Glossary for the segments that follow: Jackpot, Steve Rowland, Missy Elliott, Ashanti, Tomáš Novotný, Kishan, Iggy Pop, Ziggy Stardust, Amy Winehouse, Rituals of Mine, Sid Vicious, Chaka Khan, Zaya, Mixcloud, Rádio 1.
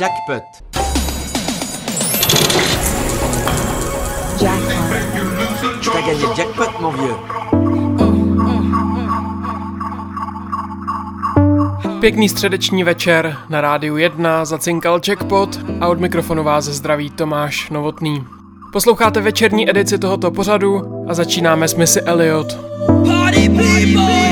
Jackpot. Jackpot. T'as gagné jackpot, mon vieux. Pěkný středeční večer, na Rádiu 1 zacinkal jackpot a od mikrofonu vás zdraví Tomáš Novotný. Posloucháte večerní edici tohoto pořadu a začínáme s Missy Elliott. Party people!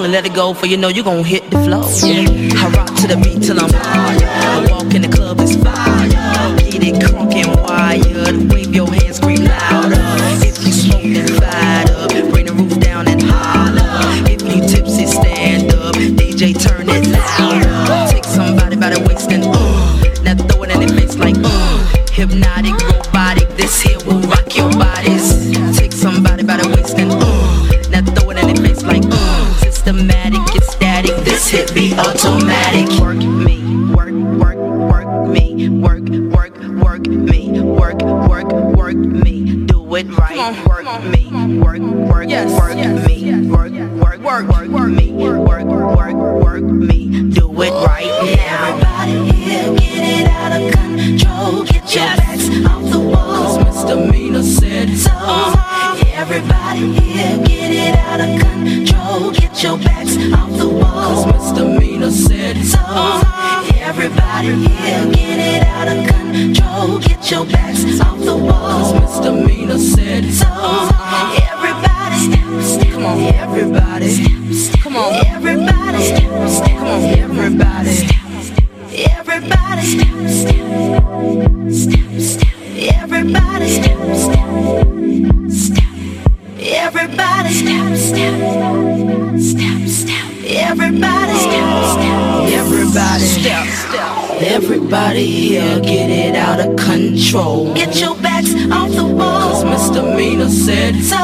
And let it go, for you know you gon' hit the flow. I rock to the beat till I'm high. I walk in the club, it's fire. Get it crunk and wired. Wave your hands, scream louder. If you smoke, then fired up. Bring the roof down and holler. If you tipsy, stand up. DJ, turn it louder. Take somebody by the waist and now throw it in the face like hypnotic, robotic. This here will rock your bodies. Take somebody by the waist and now throw it in the face like systematic, it's static, this hit be automatic. Work me, work, work, work me, work, work, work me, work, work, work me, do it right. Work me, work, work, work me, work, work, work, work me, work, work, work me, do it right now. Everybody here, get it out of control, get your backs off the walls, misdemeanor said so. Everybody here, get it out of control. Get your backs off the walls, 'cause misdemeanor said so. Everybody here, get it out of control. Get your backs off the walls, 'cause misdemeanor said so. Everybody, come on, everybody, come on, everybody, come on, everybody, everybody, everybody, everybody step, step, step, step. Everybody step, step. Everybody step, step. Everybody here, get it out of control. Get your backs off the walls, 'cause misdemeanor said so.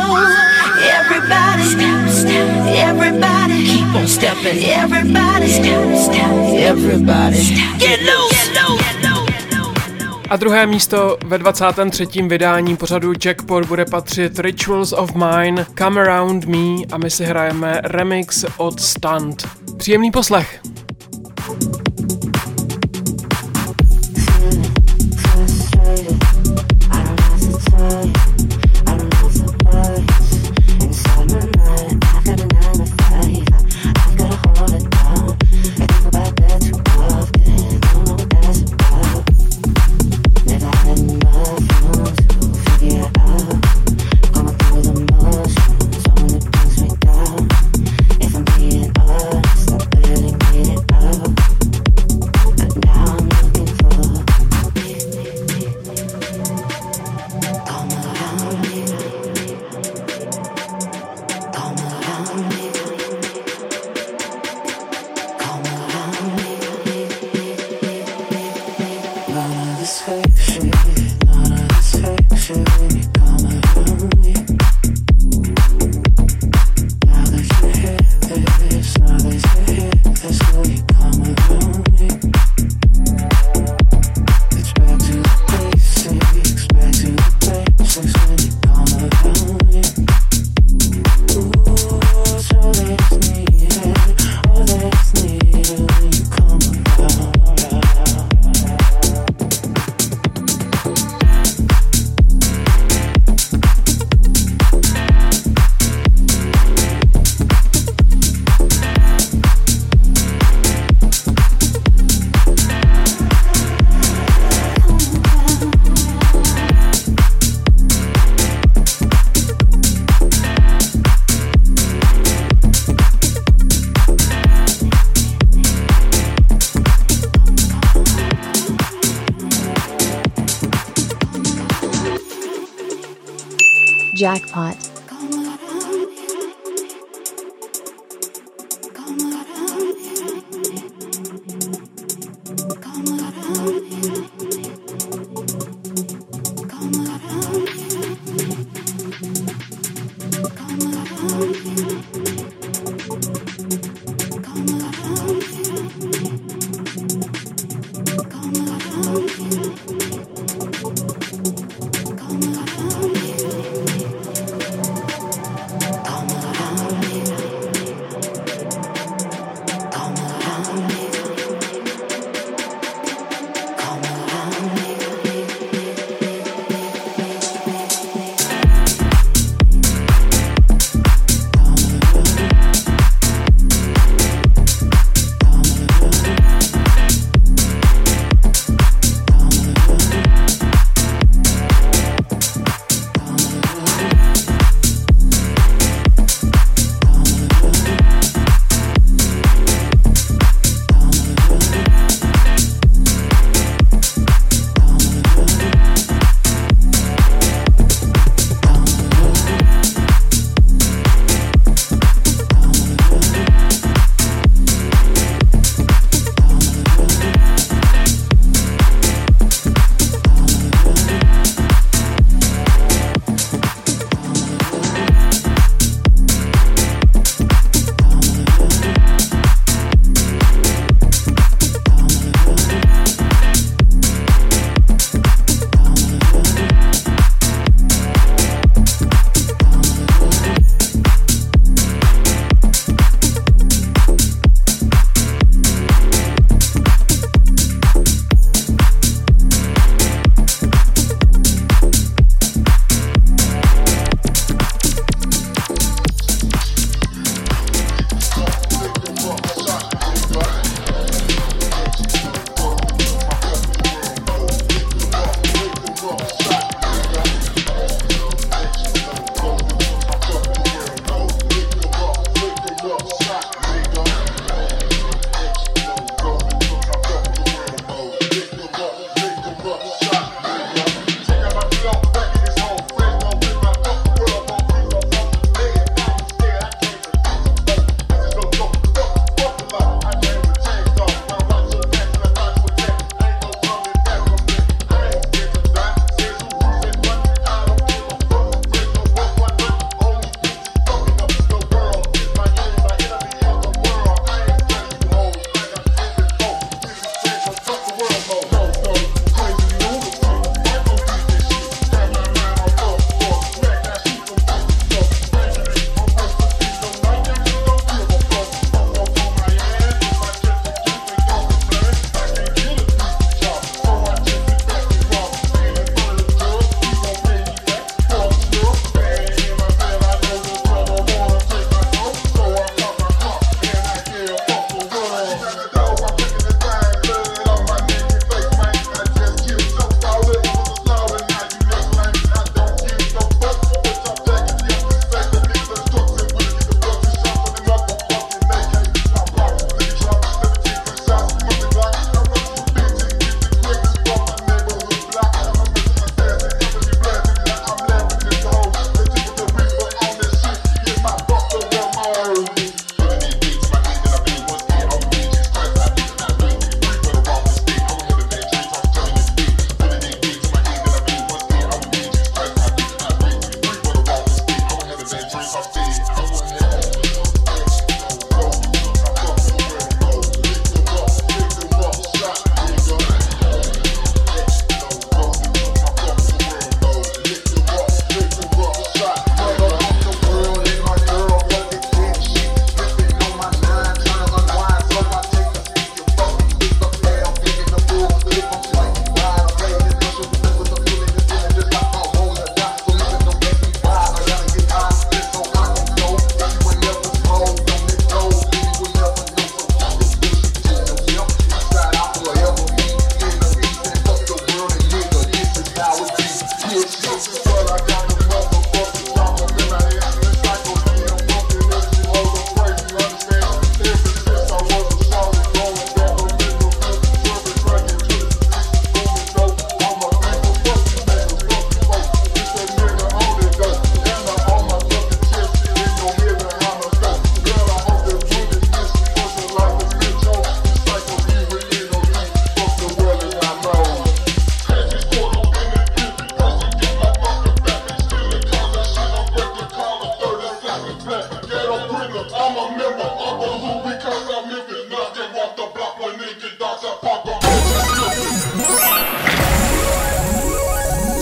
Everybody step, step. Everybody keep on stepping. Everybody step, step. Everybody step. Get loose, get loose. A druhé místo ve 23. vydání pořadu Jackpot bude patřit Rituals of Mine, Come Around Me, a my si hrajeme remix od Stunt. Příjemný poslech! Come on. Jackpot.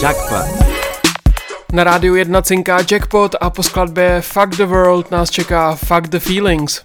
Jackpot. Na Rádiu 1 cinká Jackpot a po skladbě Fuck the World nás čeká Fuck the Feelings.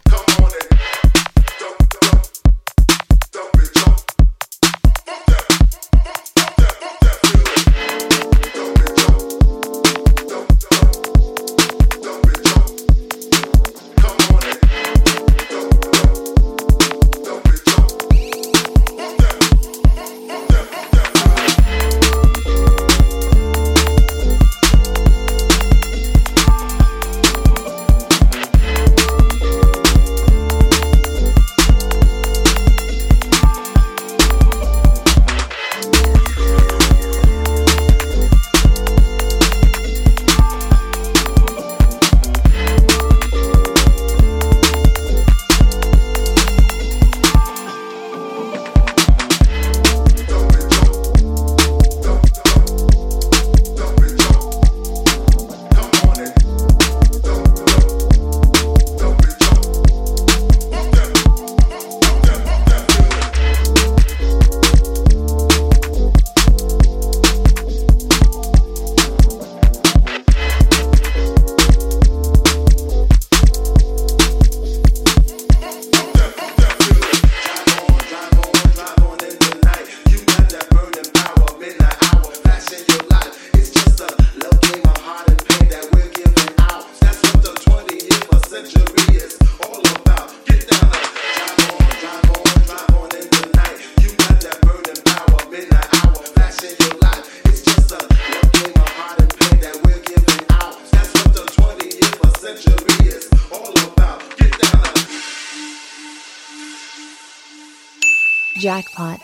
Jackpot.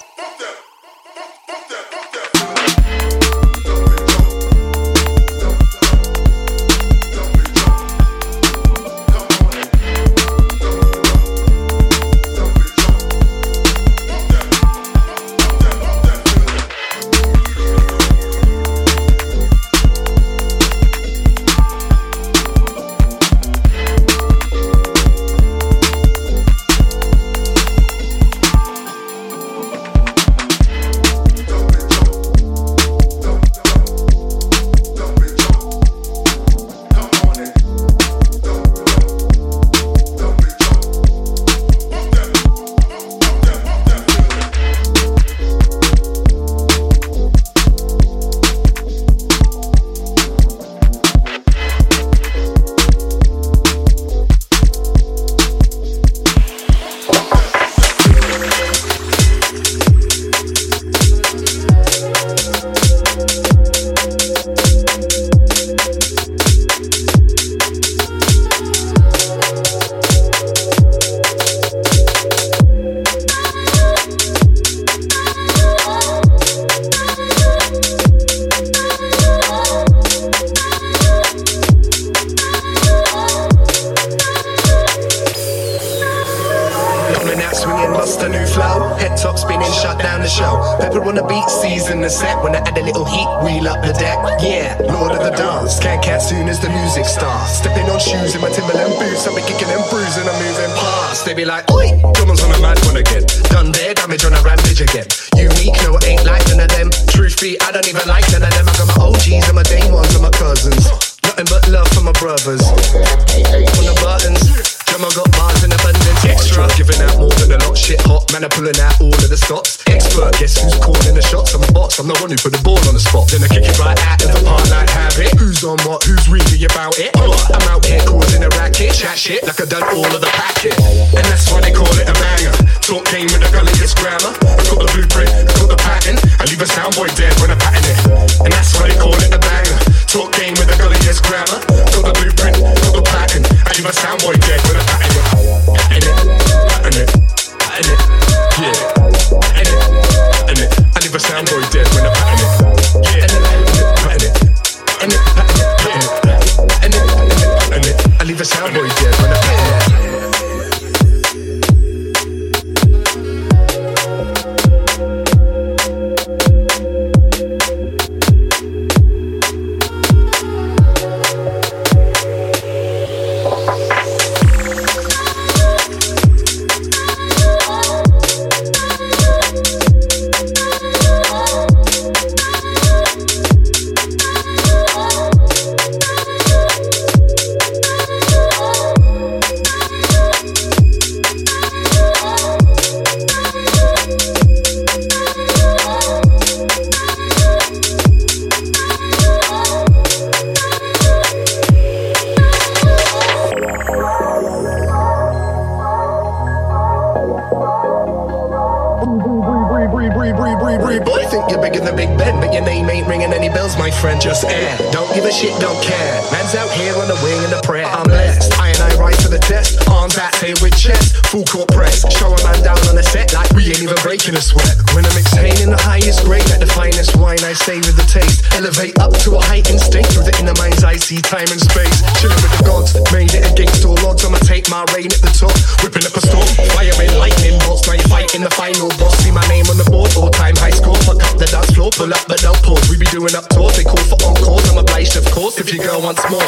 big as a big bed, but your name ain't ringing any bells, my friend. Just air, don't give a shit, don't care. Man's out here on the wing and the prayer. I'm blessed, I and I rise to the test. Arms out here with chest, full court press. Show a man down on the set like we ain't even breaking a sweat. When I'm exhaling the highest grade, at the finest wine I say with the taste. Elevate up to a high instinct, through the inner mind's I see time and space. Chilling with the gods, made it against all odds. I'ma take my reign at the top, whipping up a storm. Fire and lightning bolts, now you're fighting the final boss. See my name on the board, all time high score. Fuck up the dance floor, pull up but don't pause. We be doing up tours, they call for encores. I'm obliged of course, if you go once more.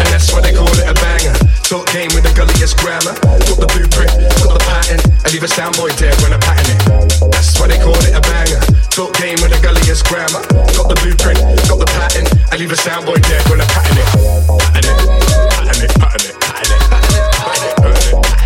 And that's why they call it a banger. Talk game with the gulliest grammar. Got the blueprint, got the pattern. I leave a soundboy dead when I pattern it. That's why they call it a banger. Talk game with the gulliest grammar. Got the blueprint, got the pattern. I leave a soundboy dead when I pattern it. Pattern it, pattern it, pattern it, pattern it, pattern it, pattern it, pattern it, pattern it, pattern it.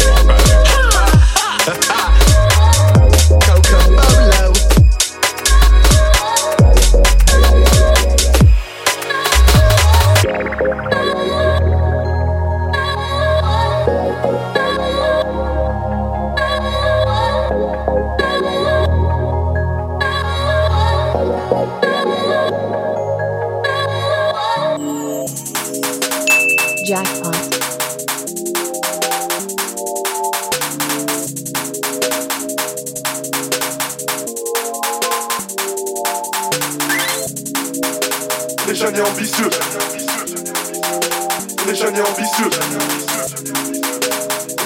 Jackpot. Les jeunes et ambitieux. Les jeunes et ambitieux.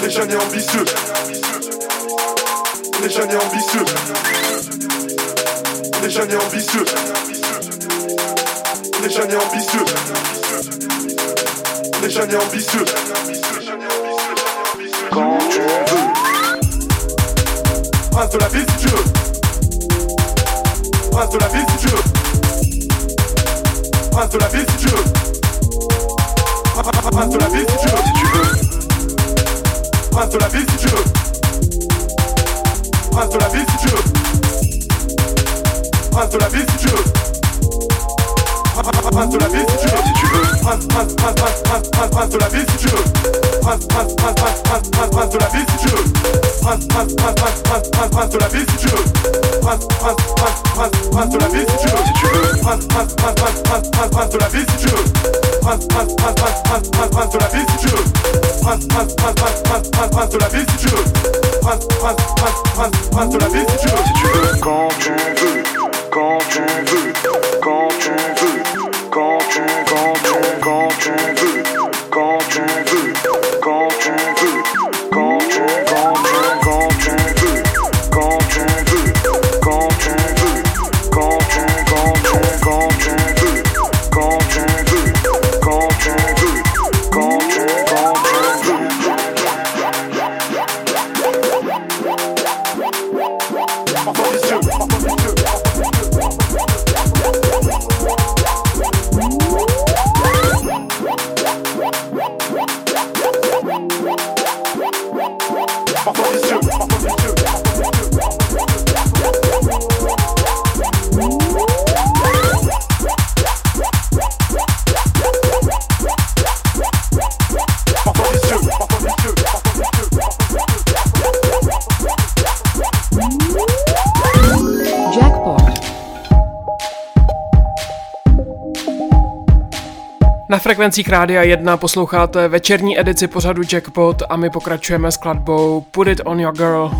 Les jeunes et ambitieux. Les jeunes et ambitieux. Les jeunes et ambitieux. Les jeunes et ambitieux. Les jeunes et ambitieux. Quand tu en veux. Prince de la vie si tu veux. Prince de la vie si tu veux. Prince de la vie si tu veux. Prince de la vie si tu veux. Prince de la vie si tu veux. Prince de la vie si tu veux. Prince de la vie si tu veux. Prince de la vie si tu veux. Prince de la vie si tu veux. Prince de la vie si tu veux. Prince de la vie si tu veux. Prince de la vie si tu veux. Prince de la vie si tu veux. Prince de la vie si tu veux. Prince de la vie si tu veux. Prince de la vie si tu veux. Quand tu veux. Quand tu veux, quand tu veux, quand tu veux, quand tu veux, quand tu veux, quand tu veux, quand tu veux, quand tu veux, quand tu veux, quand tu veux, quand tu veux, quand tu veux, quand tu veux, quand tu veux, quand tu veux. Na frekvencích Rádia 1 posloucháte večerní edici pořadu Jackpot a my pokračujeme skladbou Put It On Your Girl.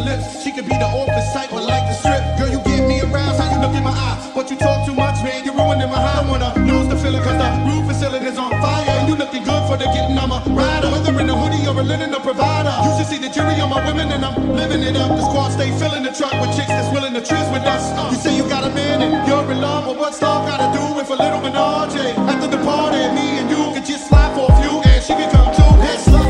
the lips. She could be the open sight, but like the strip. Girl, you get me aroused, how you look in my eyes. But you talk too much, man, you're ruining my high. I wanna lose the feeling, cause the roof facility is on fire. And you looking good for the getting, I'm a rider. Whether in a hoodie or a linen, a provider. You should see the jury on my women, and I'm living it up. The squad stay filling the truck with chicks that's willing to trizz with us. You say you got a man and you're in love, but what's love gotta do with a little menage? After the party, me and you could just slide for a few, and she could come too. It's love.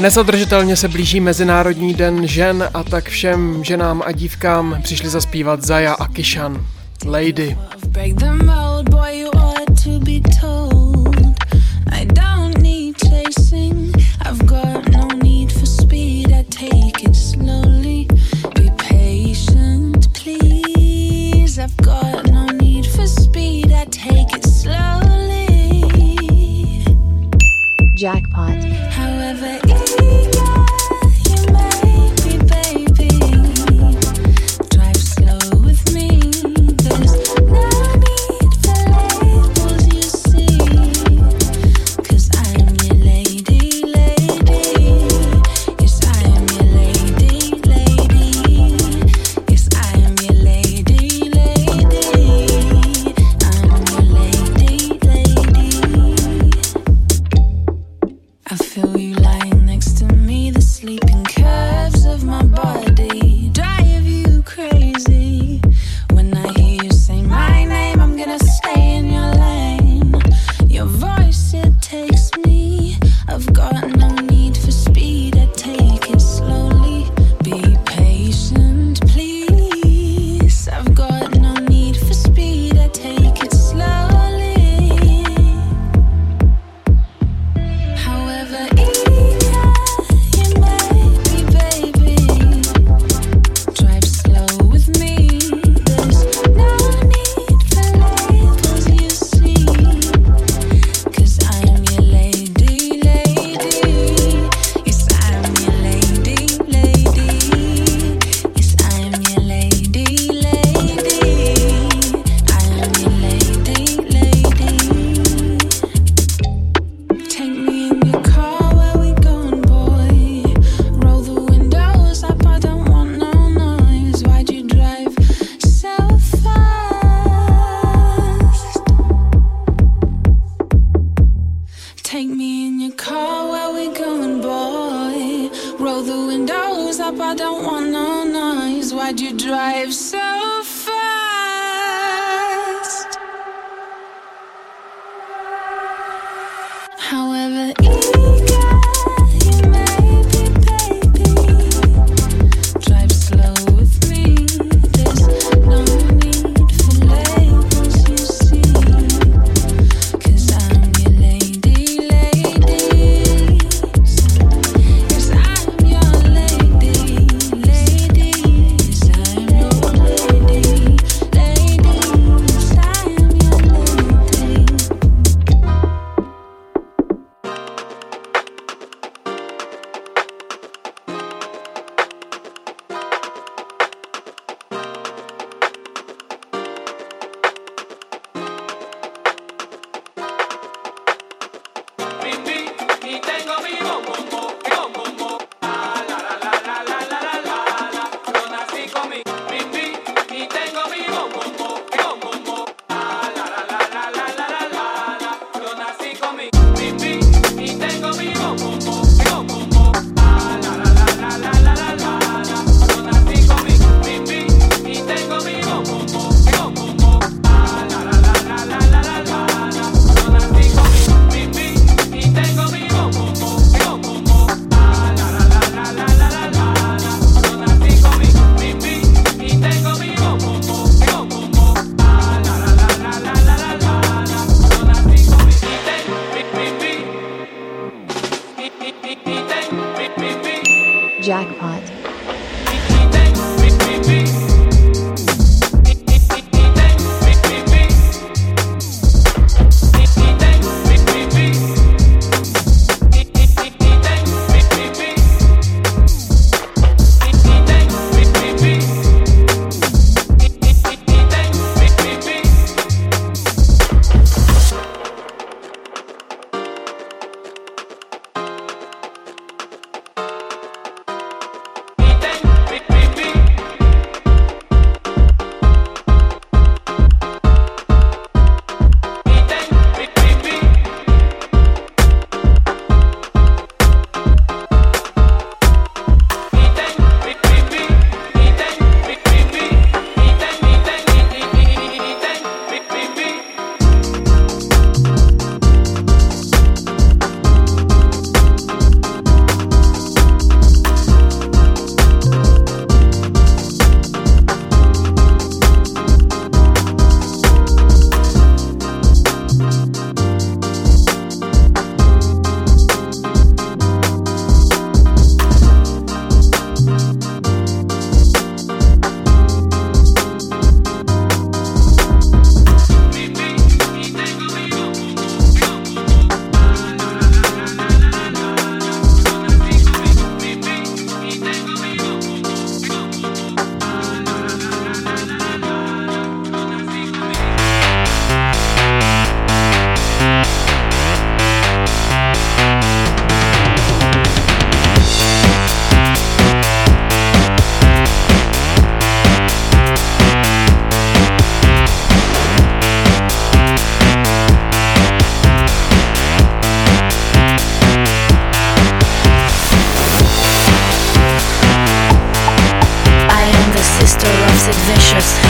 Nezadržitelně se blíží Mezinárodní den žen, a tak všem ženám a dívkám přišli zaspívat Zaya a Kishan. Lady. Jackpot. However, however easy. Jackpot.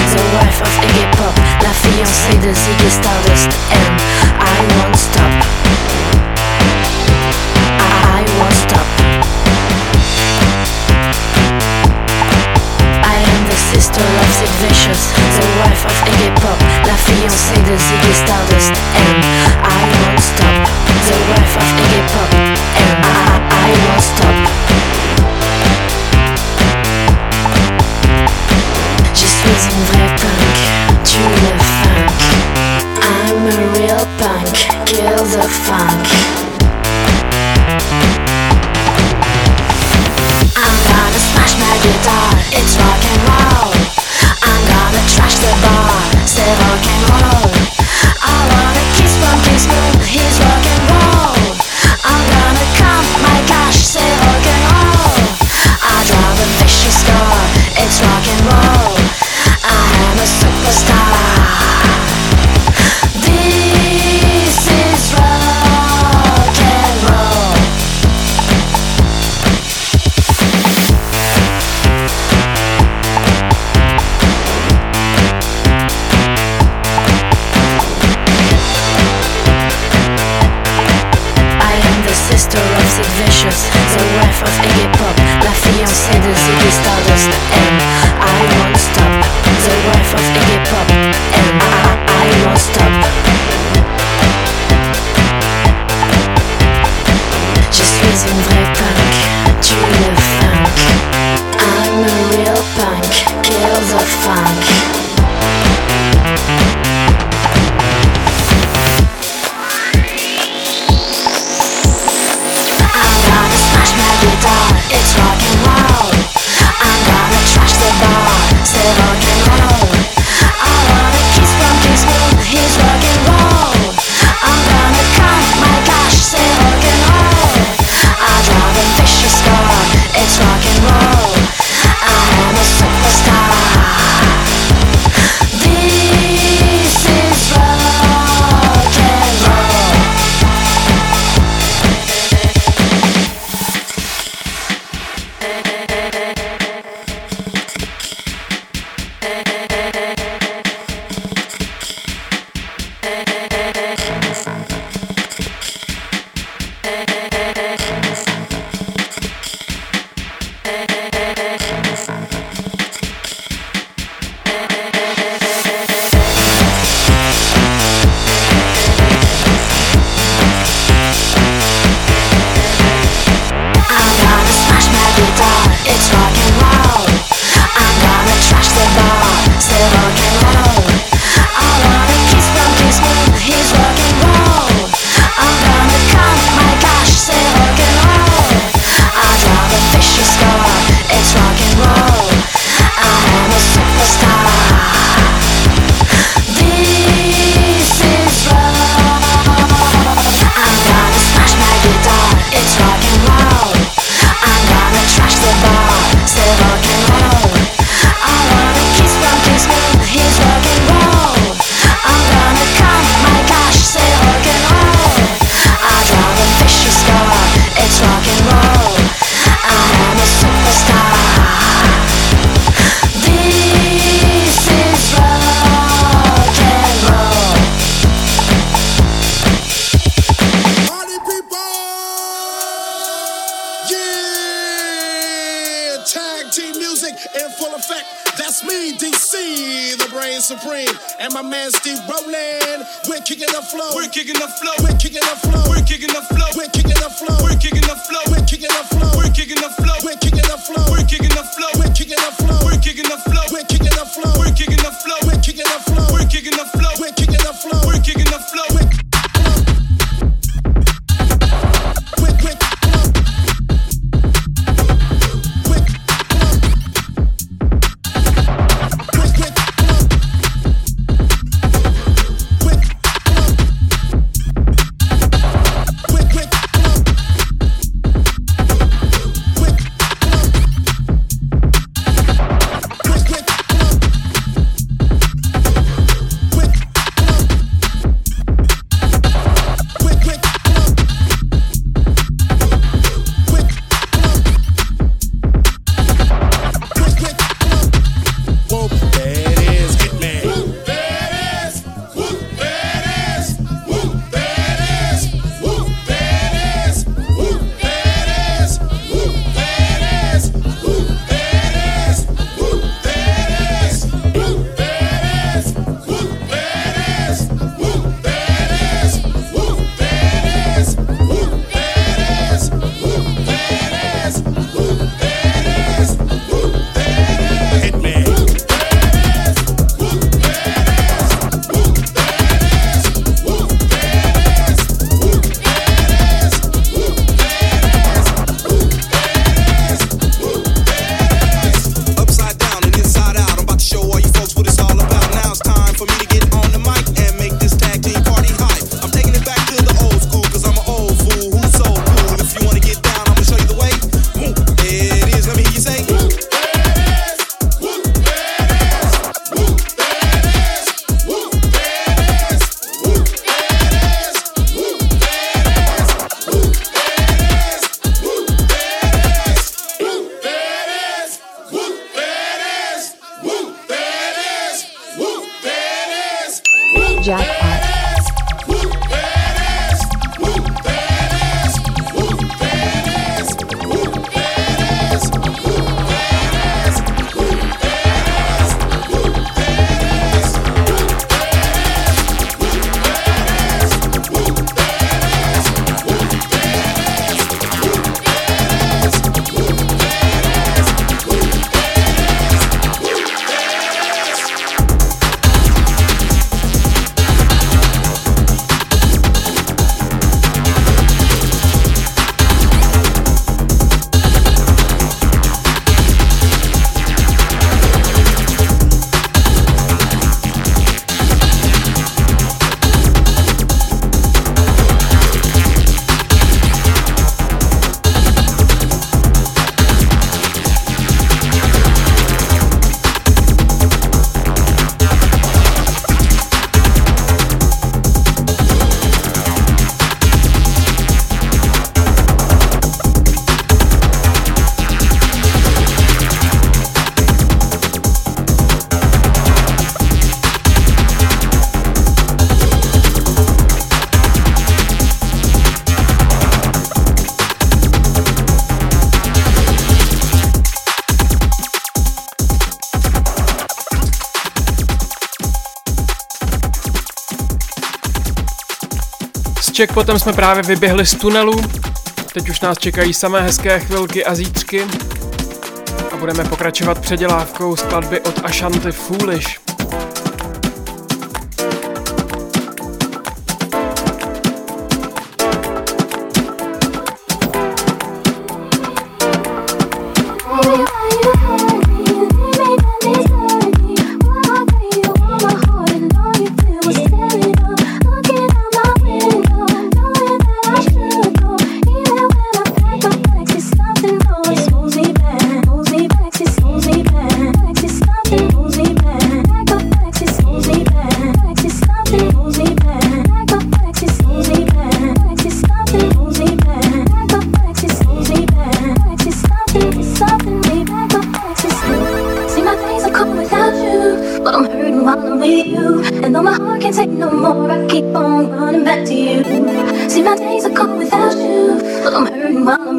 The wife of Iggy Pop, la fiancée de Ziggy Stardust, and I won't stop. I won't stop. I am the sister of Sid Vicious, the wife of Iggy Pop, la fiancée de Ziggy Stardust, and I won't stop. The wife of Iggy Pop, and I won't stop. Je suis une vraie punk, tu le funk. I'm a real punk, kill the funk. I'm gonna smash my guitar, it's rock and roll. I'm gonna trash the bar, c'est rock and roll. I wanna kiss funky smooth, he's rock and roll. I'm gonna come, my gosh, c'est rock and roll. I drive a vicious car, it's rock and roll. I'm a superstar. This is rock and roll. I am the sister of Sid Vicious, the wife of Iggy Pop, la fiancée de Ziggy Stardust, and I won't stop. The wife of Iggy Pop, and I won't stop. Je suis une vraie punk, tu le funk. I'm a real punk, kill the funk. I'm gonna smash my guitar, it's rock and roll. I'm gonna trash the bar, c'est rock and roll. Rock and roll, I am a superstar. Yeah! Tag team music in full effect. That's me, DC, the brain supreme. And my man Steve Rowland. We're kicking the flow. We're kicking the flow. We're kicking the flow. We're kicking the flow. We're kicking the flow. We're kicking the flow. We're kicking the flow. We're kicking the flow. We're kicking the flow. We're kicking the flow. We're kicking the flow. We're kicking the flow. We're kicking the flow. We're kicking the flow. We're kicking the flow. We're kicking the flow. We're kicking the flow. We're kicking the flow. Potom jsme právě vyběhli z tunelu, teď už nás čekají samé hezké chvilky a zítřky a budeme pokračovat předělávkou skladby od Ashanti Foolish.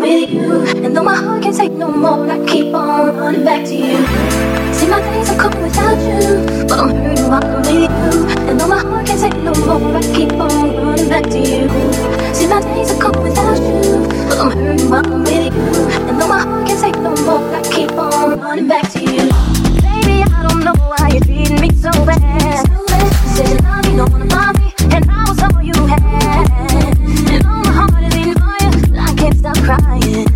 with you. And though my heart can't take no more, I keep on running back to you. See, my days are cold without you, but I'm hurting while I'm with you. And though my heart can't take no more, I keep on running back to you. See, my days are cold without you, but I'm hurting while I'm with you. And though my heart can't take no more, I keep on running back to you. Baby, I don't know why you're treating me so bad. You said you love me, don't wanna love me, and I was all you had. Crying.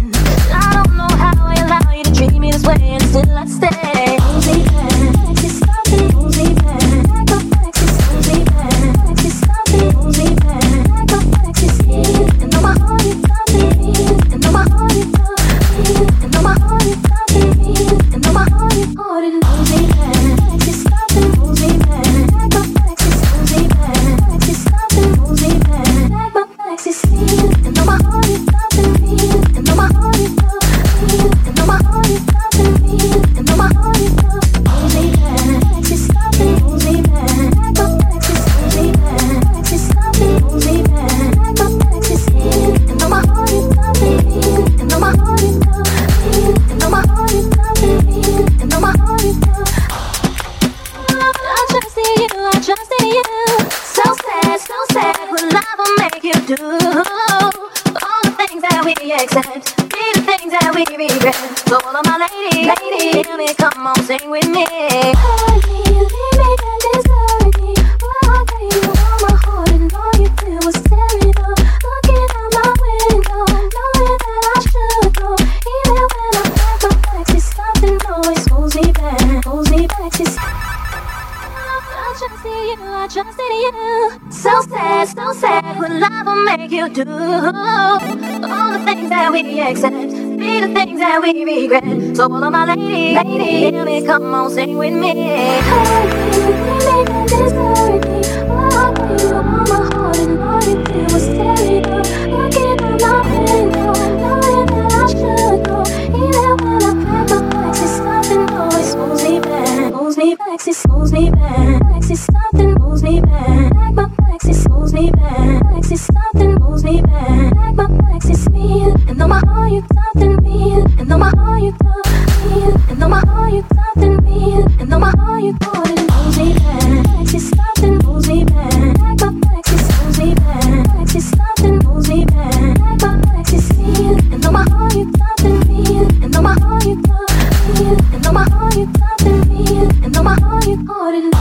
I don't know how I allow you to treat me this way, and still I stay. Only bad, it's something. Only bad, I go flex. It's only bad, it's something. Only bad, I go flex. It's it. And on my heart you got me. And on my heart you got me. And on my heart you got me. And on my heart you got it. Only bad, it's something. Only bad, I go flex. It's only bad, it's something. Only bad, I go flex. It's it. And on my heart you got. Do all the things that we accept, be the things that we regret. So all of my ladies, hear me, come on, sing with me. Hey, you made me this hurricane. Why are you on my heart and all you did was tear it up? Looking out my window, knowing that I should go. Even when I pack my bags, it's nothing always holds me back. Holds me back, it holds me back. It's nothing holds me back. Pack my bags, it holds me back. It's nothing holds me back. Like my flex, it's me. And though my heart you thought in me. And though my heart you thought in me. And though my heart you thought in me. And though my heart you thought in me. Holds me back. It's nothing holds me back. Like my flex, it holds me back. It's nothing holds me back. Like my flex, it's me. And though my heart you thought in me. And though my heart you thought in me. And though my heart you thought in me. And though my heart you thought in me.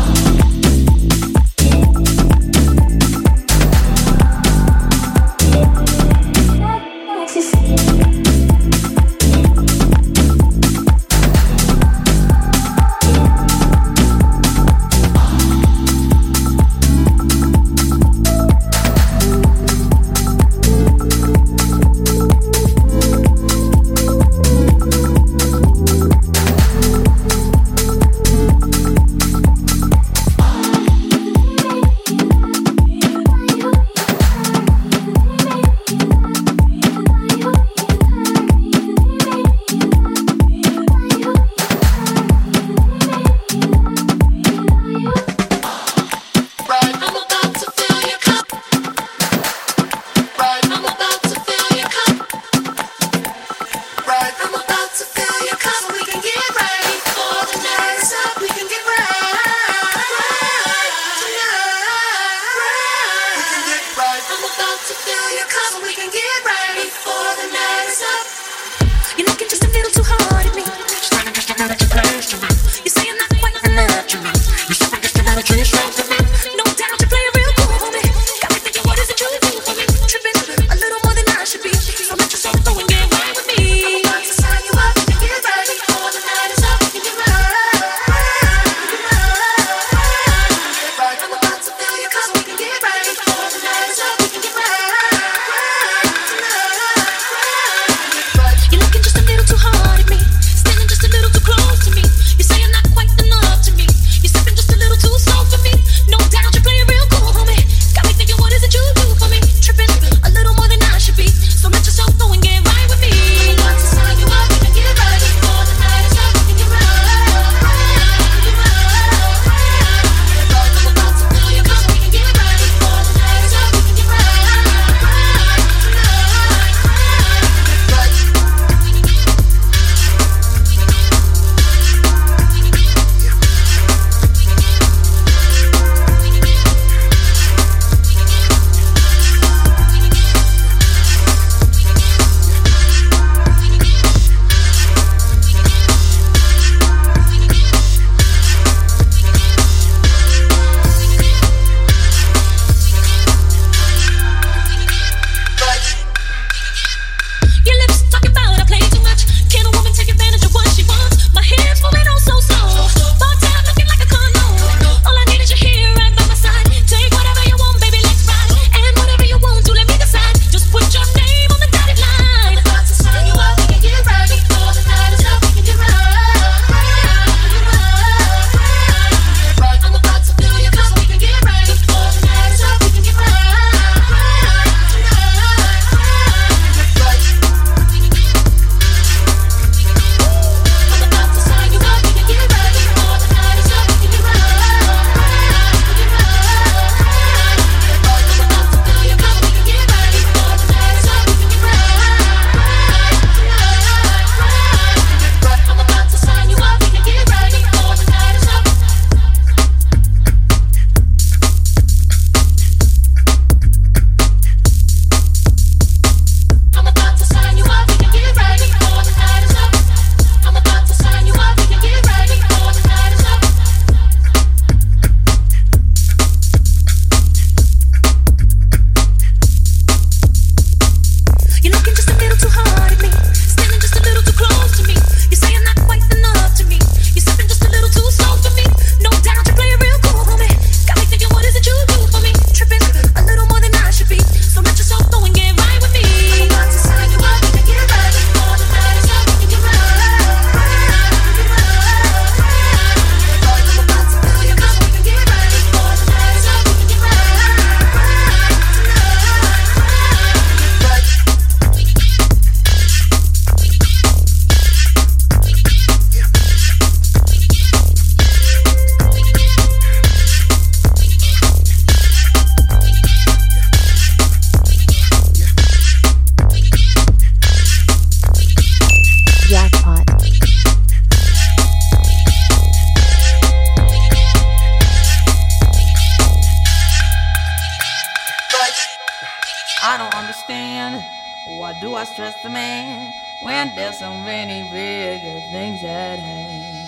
trust a man when there's so many bigger things at hand.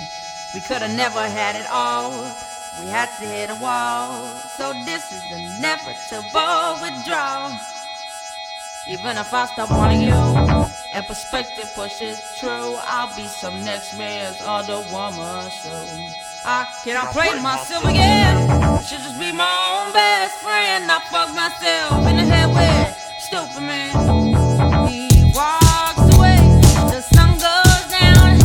We could have never had it all. We had to hit a wall. So this is the inevitable withdrawal. Even if I stop wanting you and perspective pushes true, I'll be some next man's other woman. So I cannot play myself again. I should just be my own best friend. I fuck myself in the head with stupid man. He walks away, the sun goes down.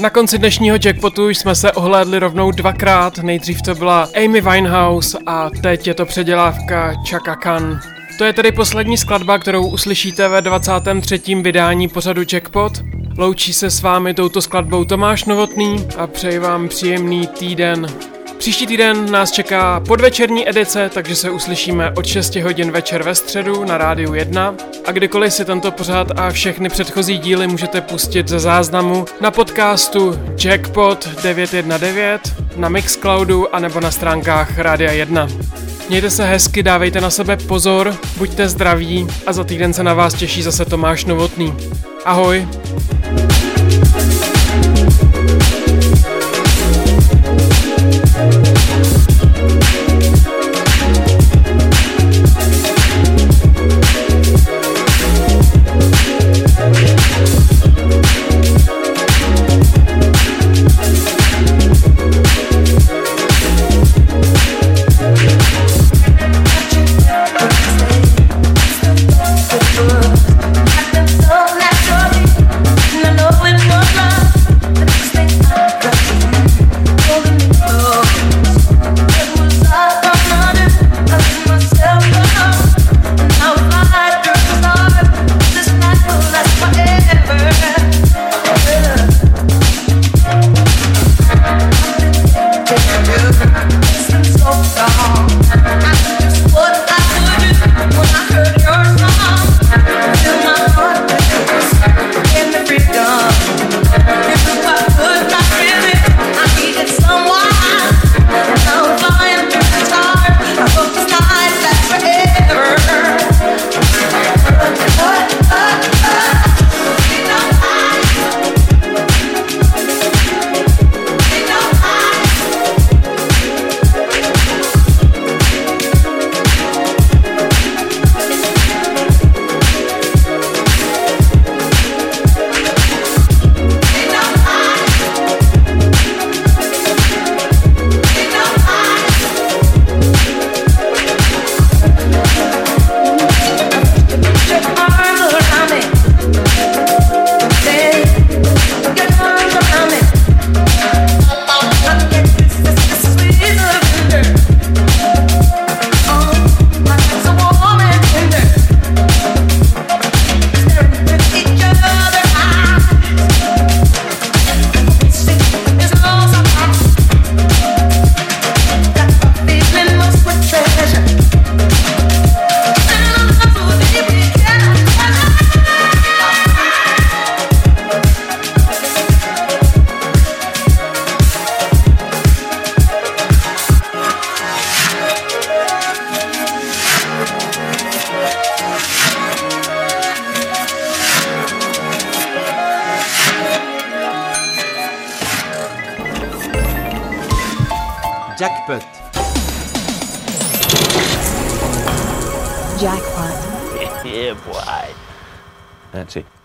Na konci dnešního Jackpotu jsme se ohlédli rovnou dvakrát, nejdřív to byla Amy Winehouse a teď je to předělávka Chaka Khan. To je tedy poslední skladba, kterou uslyšíte ve 23. vydání pořadu Jackpot. Loučí se s vámi touto skladbou Tomáš Novotný a přeji vám příjemný týden. Příští týden nás čeká podvečerní edice, takže se uslyšíme od 6 hodin večer ve středu na Rádiu 1 a kdykoliv si tento pořad a všechny předchozí díly můžete pustit ze záznamu na podcastu Jackpot 919, na Mixcloudu anebo na stránkách Rádia 1. Mějte se hezky, dávejte na sebe pozor, buďte zdraví a za týden se na vás těší zase Tomáš Novotný. Ahoj! We'll be right back. Jackpot. Jackpot. Yeah, boy. That's it.